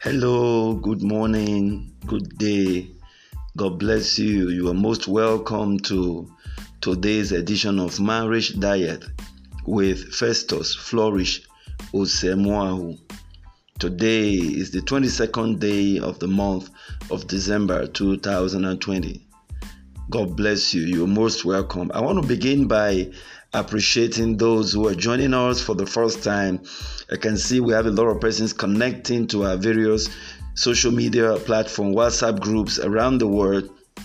Hello, good morning, good day. God bless you. You are most welcome to today's edition of Marriage Diet with Festus Flourish Osemwahu. Today is the 22nd day of the month of December 2020. God bless you. You are most welcome. I want to begin by appreciating those who are joining us for the first time. I can see we have a lot of persons connecting to our various social media platform, WhatsApp groups around the world. I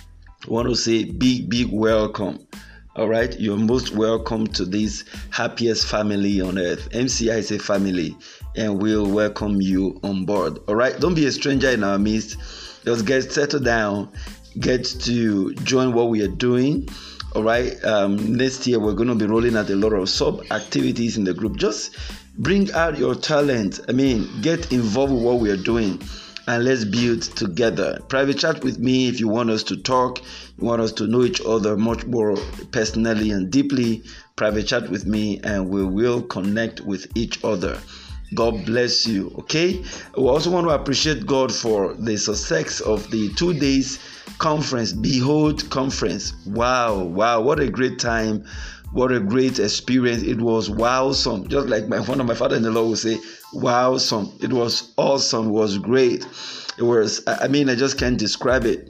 want to say big welcome. All right, you're most welcome to this happiest family on earth. MCI is a family, and we'll welcome you on board. All right, don't be a stranger in our midst. Let's get settled down, get to join what we are doing. All right, next year we're going to be rolling out a lot of sub-activities in the group. Just bring out your talent. Get involved with what we are doing and let's build together. Private chat with me if you want us to talk, you want us to know each other much more personally and deeply. Private chat with me and we will connect with each other. God bless you, okay? We also want to appreciate God for the success of the 2 days conference, Behold Conference. Wow, what a great time, what a great experience. It was wowsome. Just like one of my father-in-law would say, wowsome. It was awesome, it was great. It was, I just can't describe it.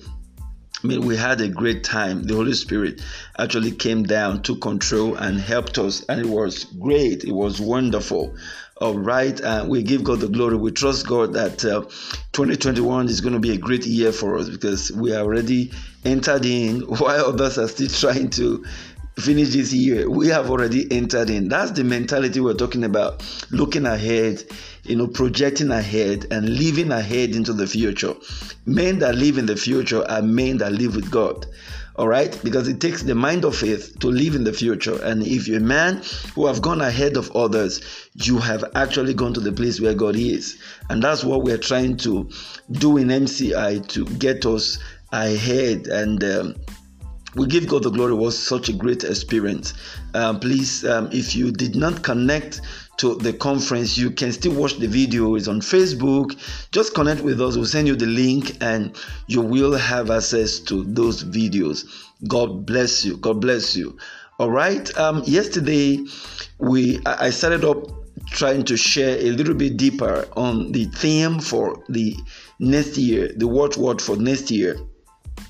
We had a great time. The Holy Spirit actually came down, took control, and helped us. And it was great. It was wonderful. All right. We give God the glory. We trust God that 2021 is going to be a great year for us because we are already entered in while others are still trying to finish this year. We have already entered in. That's the mentality we're talking about. Looking ahead, projecting ahead and living ahead into the future. Men that live in the future are men that live with God. All right, because it takes the mind of faith to live in the future. And if you're a man who have gone ahead of others, you have actually gone to the place where God is. And that's what we're trying to do in MCI to get us ahead. And we give God the glory. It was such a great experience. Please, if you did not connect to the conference, you can still watch the video. It's on Facebook. Just connect with us. We'll send you the link and you will have access to those videos. God bless you. God bless you. All right. Yesterday, I started up trying to share a little bit deeper on the theme for the next year, the watchword for next year.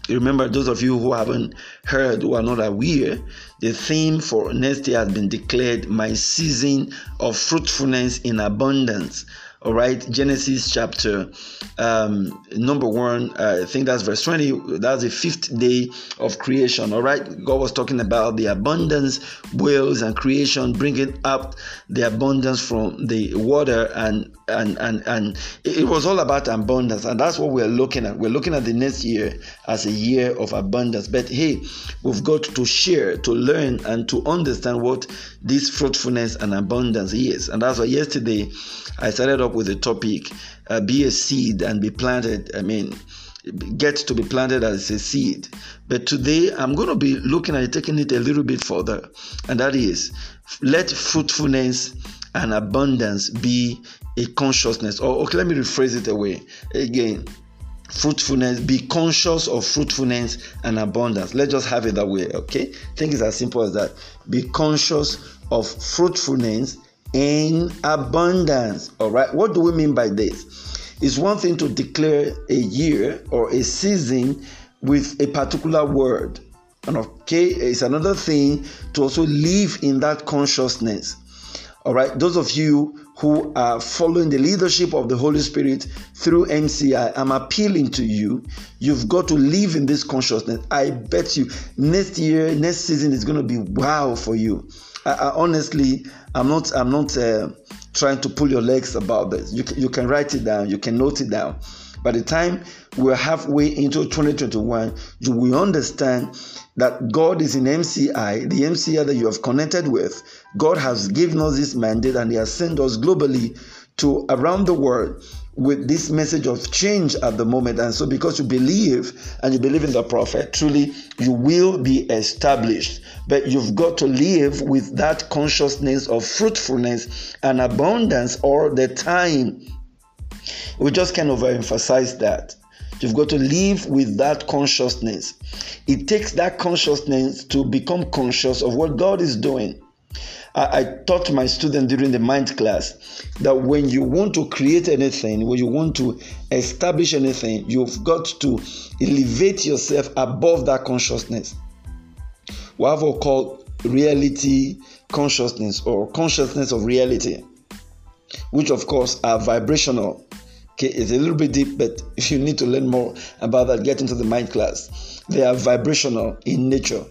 Remember, those of you who haven't heard, who are not aware, the theme for Nestia has been declared my season of fruitfulness in abundance. All right, Genesis chapter number 1, I think that's verse 20. That's the 5th day of creation. All right, God was talking about the abundance, whales and creation, bringing up the abundance from the water, and it was all about abundance, and that's what we're looking at. We're looking at the next year as a year of abundance. But hey, we've got to share, to learn, and to understand what this fruitfulness and abundance is, and that's why yesterday I started up with the topic, be a seed and be planted. Get to be planted as a seed. But today I'm going to be looking at it, taking it a little bit further, and that is, let fruitfulness and abundance be a consciousness. Let me rephrase it away again. Fruitfulness, be conscious of fruitfulness and abundance. Let's just have it that way, okay? I think it's as simple as that. Be conscious of fruitfulness in abundance. All right, what do we mean by this? It's one thing to declare a year or a season with a particular word, and okay, it's another thing to also live in that consciousness. All right, those of you who are following the leadership of the Holy Spirit through MCI, I'm appealing to you. You've got to live in this consciousness. I bet you next year, next season is going to be wow for you. I honestly, I'm not trying to pull your legs about this. You can write it down. You can note it down. By the time we're halfway into 2021, you will understand that God is in MCI, the MCI that you have connected with. God has given us this mandate and He has sent us globally to around the world with this message of change at the moment. And so because you believe and you believe in the prophet, truly you will be established. But you've got to live with that consciousness of fruitfulness and abundance all the time. We just can't overemphasize that. You've got to live with that consciousness. It takes that consciousness to become conscious of what God is doing. I taught my students during the mind class that when you want to create anything, when you want to establish anything, you've got to elevate yourself above that consciousness. What we call reality consciousness or consciousness of reality, which of course are vibrational. Okay, it's a little bit deep, but if you need to learn more about that, get into the mind class. They are vibrational in nature.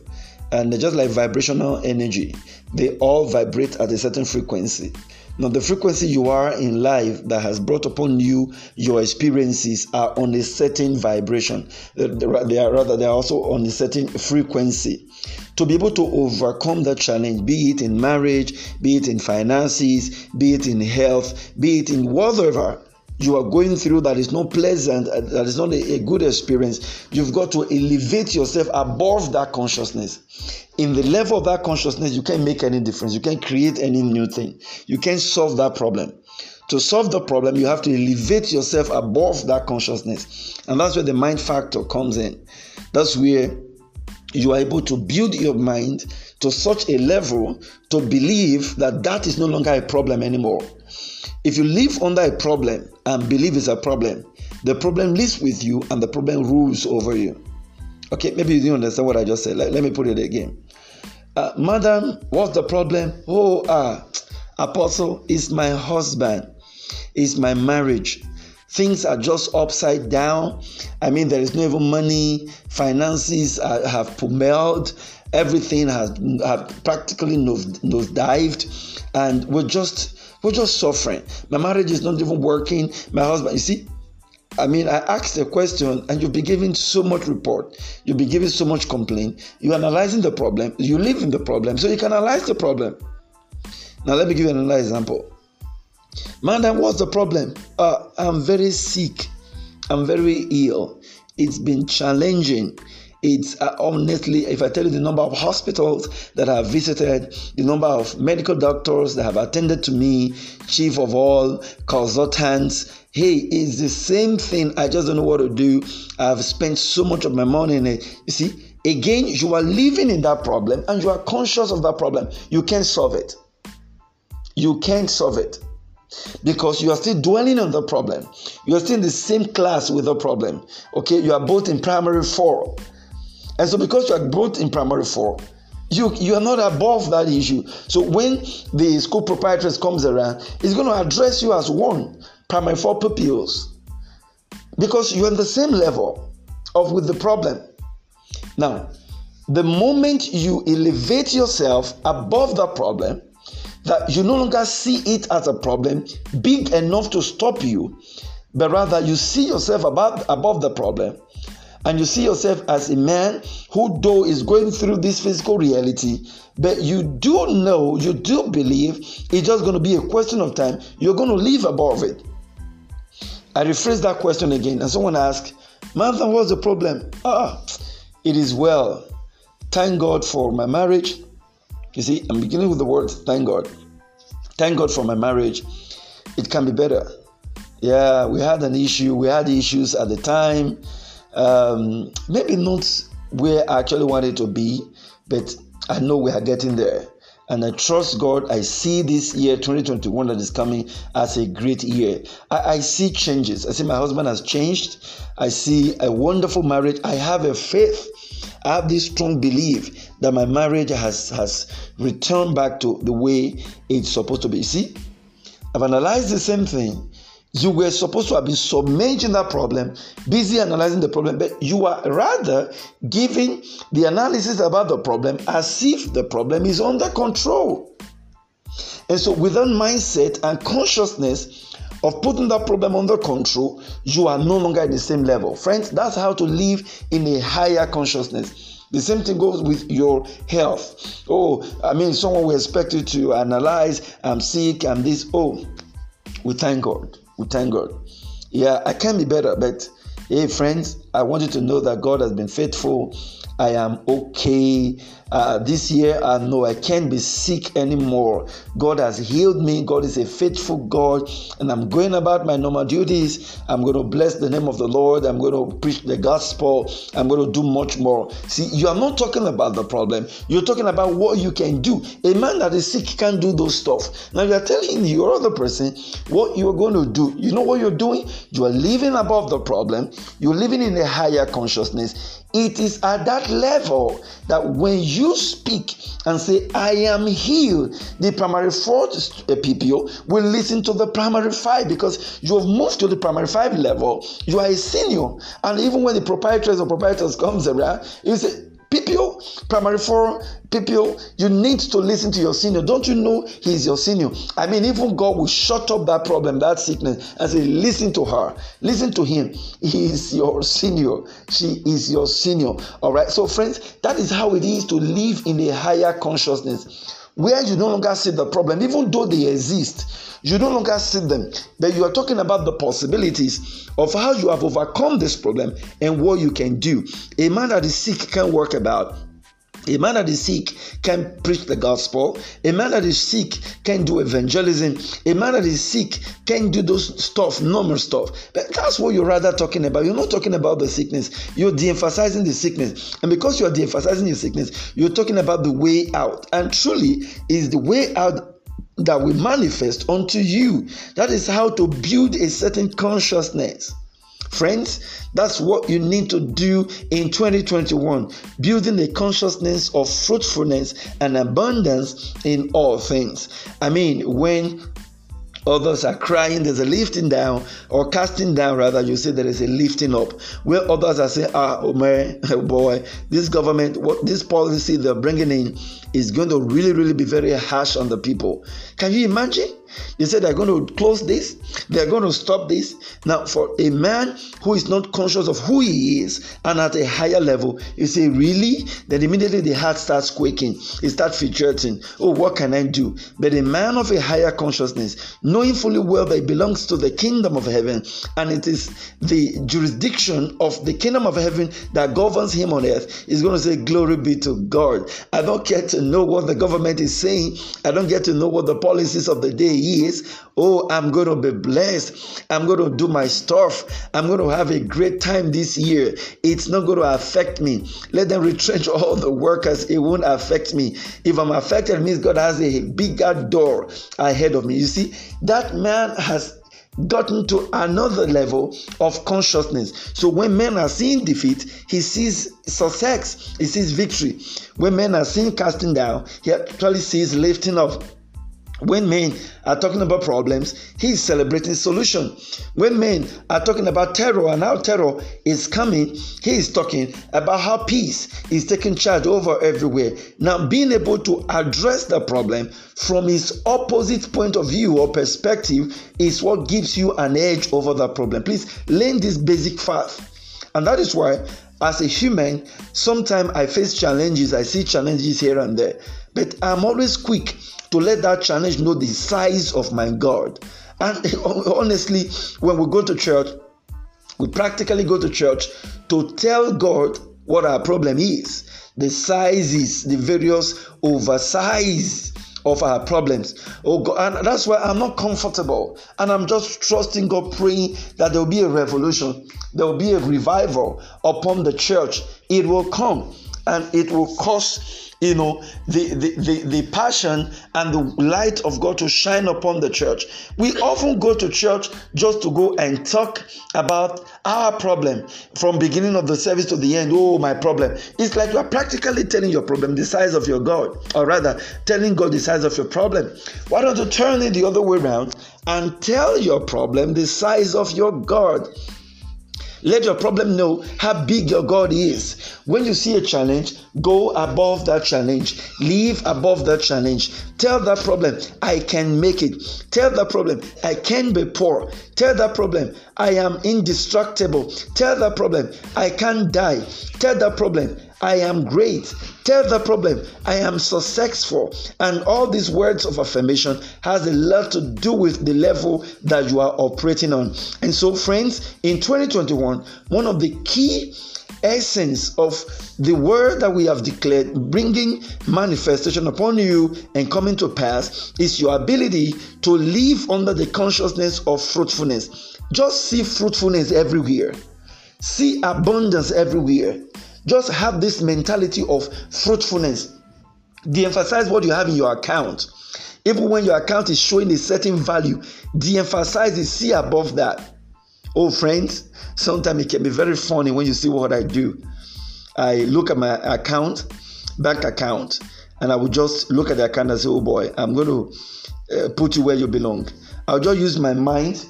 And they're just like vibrational energy. They all vibrate at a certain frequency. Now, the frequency you are in life that has brought upon you your experiences are on a certain vibration. They are also on a certain frequency. To be able to overcome that challenge, be it in marriage, be it in finances, be it in health, be it in whatever you are going through that is not pleasant, that is not a good experience, you've got to elevate yourself above that consciousness. In the level of that consciousness, you can't make any difference. You can't create any new thing. You can't solve that problem. To solve the problem, you have to elevate yourself above that consciousness. And that's where the mind factor comes in. That's where you are able to build your mind to such a level to believe that that is no longer a problem anymore. If you live under a problem and believe it's a problem, the problem lives with you and the problem rules over you. Okay, maybe you didn't understand what I just said. Let me put it again. Madam, what's the problem? Apostle, it's my husband. It's my marriage. Things are just upside down. I mean, there is no even money. Finances have pummeled. Everything have practically nosedived. And we're just suffering. My marriage is not even working. My husband, you see, I mean, I asked a question and you'll be giving so much report. You'll be giving so much complaint. You're analyzing the problem. You live in the problem. So you can analyze the problem. Now, let me give you another example. Madam, what's the problem? I'm very sick. I'm very ill. It's been challenging. It's honestly, if I tell you the number of hospitals that I have visited, the number of medical doctors that have attended to me, chief of all, consultants, hey, it's the same thing. I just don't know what to do. I've spent so much of my money in it. You see, again, you are living in that problem and you are conscious of that problem. You can't solve it. You can't solve it. Because you are still dwelling on the problem. You are still in the same class with the problem. Okay, you are both in primary four. And so because you are both in primary four, you are not above that issue. So when the school proprietress comes around, it's going to address you as one primary four pupils. Because you are on the same level of with the problem. Now, the moment you elevate yourself above that problem, that you no longer see it as a problem big enough to stop you, but rather you see yourself above the problem, and you see yourself as a man who though is going through this physical reality, but you do know, you do believe it's just going to be a question of time. You're going to live above it. I rephrase that question again, and someone asked, Martha, what's the problem? It is well. Thank God for my marriage. You see, I'm beginning with the word thank God. Thank God for my marriage. It can be better. Yeah, we had an issue. We had issues at the time. Maybe not where I actually wanted to be, but I know we are getting there. And I trust God. I see this year, 2021, that is coming as a great year. I see changes. I see my husband has changed. I see a wonderful marriage. I have a faith. I have this strong belief that my marriage has returned back to the way it's supposed to be. You see, I've analyzed the same thing. You were supposed to have been submerged in that problem, busy analyzing the problem, but you are rather giving the analysis about the problem as if the problem is under control. And so with that mindset and consciousness of putting that problem under control, you are no longer at the same level. Friends, that's how to live in a higher consciousness. The same thing goes with your health. Someone will expect you to analyze, I'm sick, I'm this. We thank God. We thank God. Yeah, I can be better, but hey, friends, I want you to know that God has been faithful. I am okay this year. I know I can't be sick anymore. God has healed me. God is a faithful God, and I'm going about my normal duties. I'm going to bless the name of the Lord. I'm going to preach the gospel. I'm going to do much more. See, you are not talking about the problem. You're talking about what you can do. A man that is sick can't do those stuff. Now you're telling your other person what you're going to do. You know what you're doing? You are living above the problem. You're living in a higher consciousness. It is at that level that when you speak and say, I am healed, the primary 4 PPO will listen to the primary 5, because you have moved to the primary 5 level. You are a senior. And even when the proprietors or proprietors comes around, you say, PPO, primary 4, PPO, you need to listen to your senior. Don't you know he's your senior? I mean, even God will shut up that problem, that sickness, and say, listen to her. Listen to him. He is your senior. She is your senior. All right? So, friends, that is how it is to live in a higher consciousness, where you no longer see the problem, even though they exist. You no longer see them, but you are talking about the possibilities of how you have overcome this problem and what you can do. A man that is sick can work about. A man that is sick can preach the gospel. A man that is sick can do evangelism. A man that is sick can do those stuff, normal stuff. But that's what you're rather talking about. You're not talking about the sickness. You're de-emphasizing the sickness. And because you're de-emphasizing the sickness, you're talking about the way out. And truly, is the way out that will manifest unto you. That is how to build a certain consciousness. Friends, that's what you need to do in 2021, building a consciousness of fruitfulness and abundance in all things. I mean, when others are crying, there's a lifting down, or casting down rather, you say there is a lifting up. Where others are saying, oh boy, this government, what this policy they're bringing in is going to really, really be very harsh on the people. Can you imagine? They said they're going to close this. They're going to stop this. Now, for a man who is not conscious of who he is and at a higher level, you say, really? Then immediately the heart starts quaking. It starts fidgeting. Oh, what can I do? But a man of a higher consciousness, knowing fully well that he belongs to the kingdom of heaven, and it is the jurisdiction of the kingdom of heaven that governs him on earth, is going to say, glory be to God. I don't care to know what the government is saying. I don't get to know what the policies of the day is. Oh, I'm going to be blessed. I'm going to do my stuff. I'm going to have a great time this year. It's not going to affect me. Let them retrench all the workers. It won't affect me. If I'm affected, it means God has a bigger door ahead of me. You see, that man has gotten to another level of consciousness. So when men are seeing defeat, he sees success. He sees victory. When men are seeing casting down, he actually sees lifting up. When men are talking about problems, he is celebrating solution. When men are talking about terror and how terror is coming, he is talking about how peace is taking charge over everywhere. Now, being able to address the problem from his opposite point of view or perspective is what gives you an edge over the problem. Please learn this basic fact. And that is why, as a human, sometimes I face challenges. I see challenges here and there. But I'm always quick to let that challenge know the size of my God. And honestly, when we go to church, we practically go to church to tell God what our problem is. The sizes, the various oversize of our problems. Oh God, and that's why I'm not comfortable. And I'm just trusting God, praying that there will be a revolution. There will be a revival upon the church. It will come, and it will cause the passion and the light of God to shine upon the church. We often go to church just to go and talk about our problem from beginning of the service to the end. Oh, my problem. It's like you are practically telling your problem the size of your God, or rather telling God the size of your problem. Why don't you turn it the other way around and tell your problem the size of your God? Let your problem know how big your God is. When you see a challenge, go above that challenge. Live above that challenge. Tell that problem, I can make it. Tell that problem, I can be poor. Tell that problem, I am indestructible. Tell that problem, I can die. Tell that problem, I am great. Tell the problem, I am successful. And all these words of affirmation has a lot to do with the level that you are operating on. And so, friends, in 2021, one of the key essence of the word that we have declared bringing manifestation upon you and coming to pass is your ability to live under the consciousness of fruitfulness. Just see fruitfulness everywhere. See abundance everywhere. Just have this mentality of fruitfulness. De-emphasize what you have in your account. Even when your account is showing a certain value, de-emphasize it. See above that. Oh, friends, sometimes it can be very funny when you see what I do. I look at my account, bank account, and I will just look at the account and say, oh boy, I'm going to put you where you belong. I'll just use my mind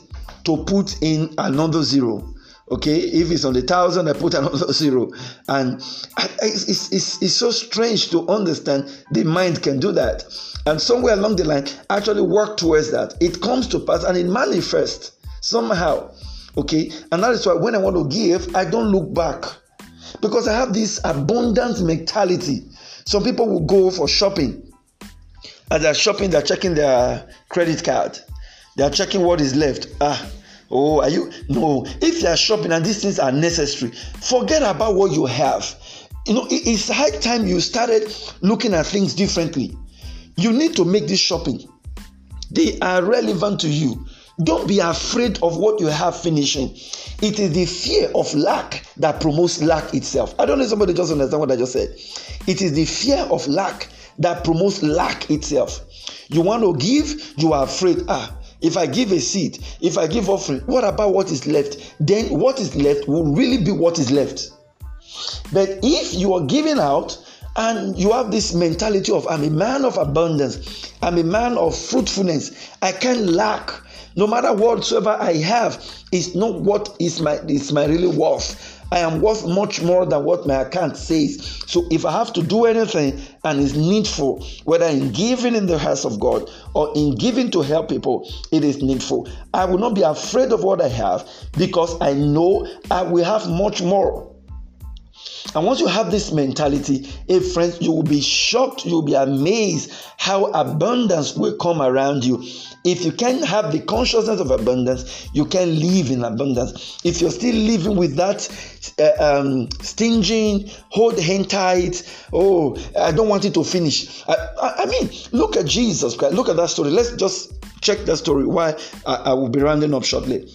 to put in another zero. Okay, if it's on the 1,000, I put another zero. And it's so strange to understand the mind can do that. And somewhere along the line, actually work towards that. It comes to pass and it manifests somehow. Okay, and that is why when I want to give, I don't look back. Because I have this abundant mentality. Some people will go for shopping. As they're shopping, they're checking their credit card. They're checking what is left. Oh, are you? No. If you are shopping and these things are necessary, forget about what you have. You know, it's high time you started looking at things differently. You need to make this shopping. They are relevant to you. Don't be afraid of what you have finishing. It is the fear of lack that promotes lack itself. I don't know if somebody just understand what I just said. It is the fear of lack that promotes lack itself. You want to give, you are afraid. If I give a seed, if I give offering, what about what is left? Then what is left will really be what is left. But if you are giving out and you have this mentality of I'm a man of abundance, I'm a man of fruitfulness, I can't lack. No matter whatsoever I have, it's not what is my really worth. I am worth much more than what my account says. So if I have to do anything and it's needful, whether in giving in the house of God or in giving to help people, it is needful. I will not be afraid of what I have because I know I will have much more. And once you have this mentality, hey friends, you will be shocked, you will be amazed how abundance will come around you. If you can have the consciousness of abundance, you can live in abundance. If you're still living with that stingy, hold hand tight, oh, I don't want it to finish. I mean, look at Jesus Christ. Look at that story. Let's just check that story. Why? I will be rounding up shortly.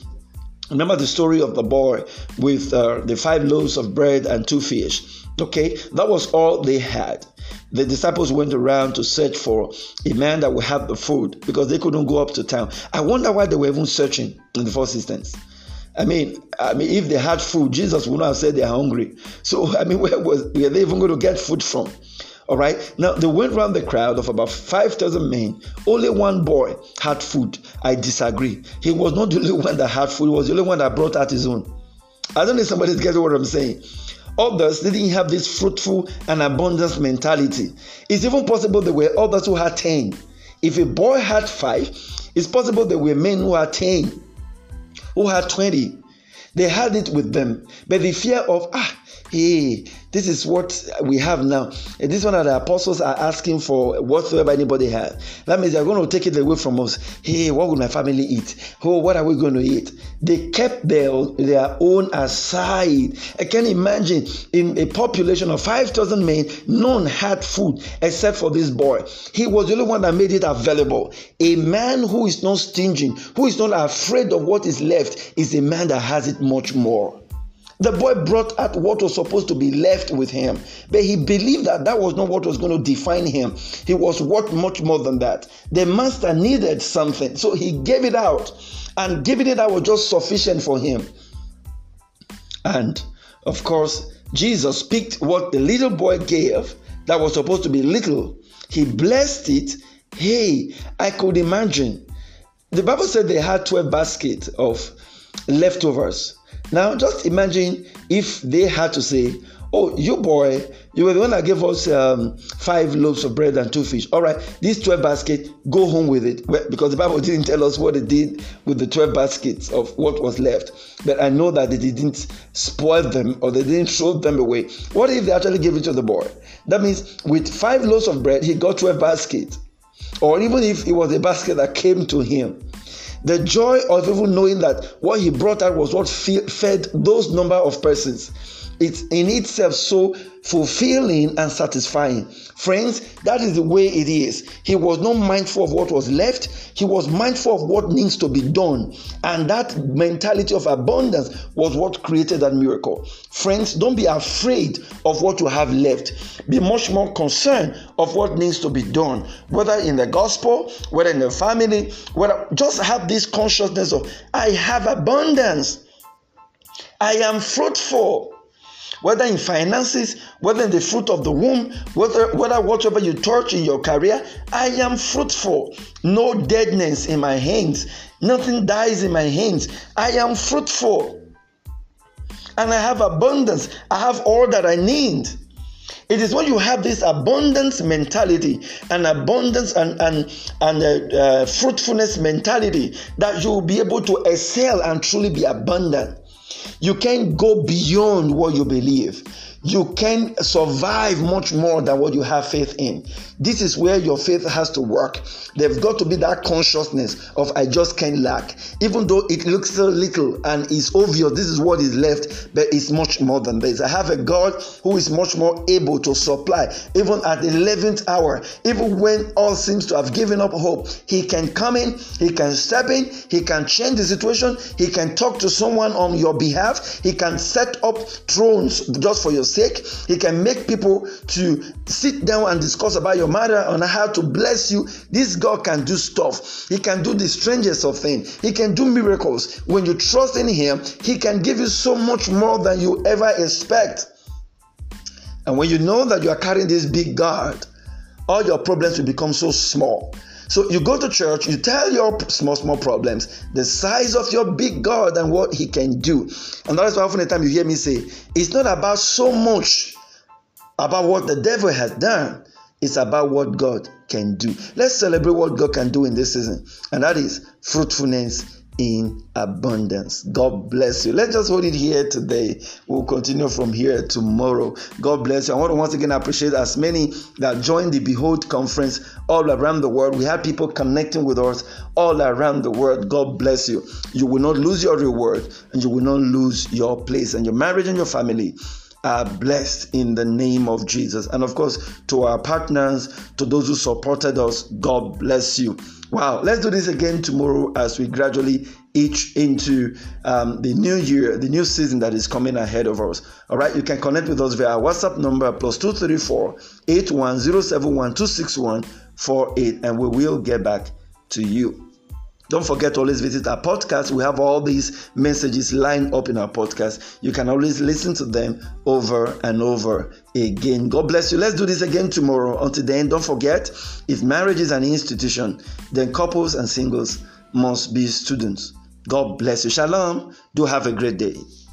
Remember the story of the boy with the 5 loaves of bread and 2 fish. Okay, that was all they had. The disciples went around to search for a man that would have the food because they couldn't go up to town. I wonder why they were even searching in the first instance. I mean, if they had food, Jesus would not have said they are hungry. So, I mean, where they even going to get food from? All right. Now, they went around the crowd of about 5,000 men. Only one boy had food. I disagree. He was not the only one that had food. He was the only one that brought out his own. I don't know if somebody's getting what I'm saying. Others didn't have this fruitful and abundance mentality. It's even possible there were others who had 10. If a boy had 5, it's possible there were men who had 10, who had 20. They had it with them. But the fear of, hey, this is what we have now. And this one that the apostles are asking for whatsoever anybody has. That means they're going to take it away from us. Hey, what will my family eat? Oh, what are we going to eat? They kept their own aside. I can imagine in a population of 5,000 men, none had food except for this boy. He was the only one that made it available. A man who is not stingy, who is not afraid of what is left, is a man that has it much more. The boy brought out what was supposed to be left with him, but he believed that was not what was going to define him. He was worth much more than that. The master needed something, so he gave it out, and giving it out was just sufficient for him. And, of course, Jesus picked what the little boy gave that was supposed to be little. He blessed it. Hey, I could imagine. The Bible said they had 12 baskets of leftovers. Now, just imagine if they had to say, oh, you boy, you were the one that gave us 5 loaves of bread and 2 fish. All right, these 12 baskets, go home with it. Because the Bible didn't tell us what they did with the 12 baskets of what was left. But I know that they didn't spoil them or they didn't throw them away. What if they actually gave it to the boy? That means with 5 loaves of bread, he got 12 baskets. Or even if it was a basket that came to him. The joy of even knowing that what he brought out was what fed those number of persons. It's in itself so fulfilling and satisfying. Friends, that is the way it is. He was not mindful of what was left. He was mindful of what needs to be done. And that mentality of abundance was what created that miracle. Friends, don't be afraid of what you have left. Be much more concerned of what needs to be done, whether in the gospel, whether in the family, whether, just have this consciousness of, I have abundance. I am fruitful. Whether in finances, whether in the fruit of the womb, whether whatever you touch in your career, I am fruitful. No deadness in my hands. Nothing dies in my hands. I am fruitful. And I have abundance. I have all that I need. It is when you have this abundance mentality and abundance and fruitfulness mentality that you will be able to excel and truly be abundant. You can go beyond what you believe. You can survive much more than what you have faith in. This is where your faith has to work. There's got to be that consciousness of, I just can't lack. Even though it looks so little and it's obvious, this is what is left, but it's much more than this. I have a God who is much more able to supply. Even at the 11th hour, even when all seems to have given up hope, He can come in, He can step in, He can change the situation, He can talk to someone on your behalf, He can set up thrones just for your sake, He can make people to sit down and discuss about your matter on how to bless you. This God can do stuff. He can do the strangest of things. He can do miracles. When you trust in Him, He can give you so much more than you ever expect. And when you know that you are carrying this big God, all your problems will become so small. So you go to church, you tell your small problems, the size of your big God and what He can do. And that's why often the time you hear me say, it's not about so much about what the devil has done. It's about what God can do. Let's celebrate what God can do in this season. And that is fruitfulness in abundance. God bless you. Let's just hold it here today. We'll continue from here tomorrow. God bless you. I want to once again appreciate as many that joined the Behold Conference all around the world. We have people connecting with us all around the world. God bless you. You will not lose your reward, and you will not lose your place, and your marriage and your family are blessed in the name of Jesus. And of course, to our partners, to those who supported us, God bless you. Wow, let's do this again tomorrow as we gradually each into the new year, the new season that is coming ahead of us. All right, you can connect with us via our WhatsApp number +234 8107126148, and we will get back to you. Don't forget to always visit our podcast. We have all these messages lined up in our podcast. You can always listen to them over and over again. God bless you. Let's do this again tomorrow. Until then, don't forget, if marriage is an institution, then couples and singles must be students. God bless you. Shalom. Do have a great day.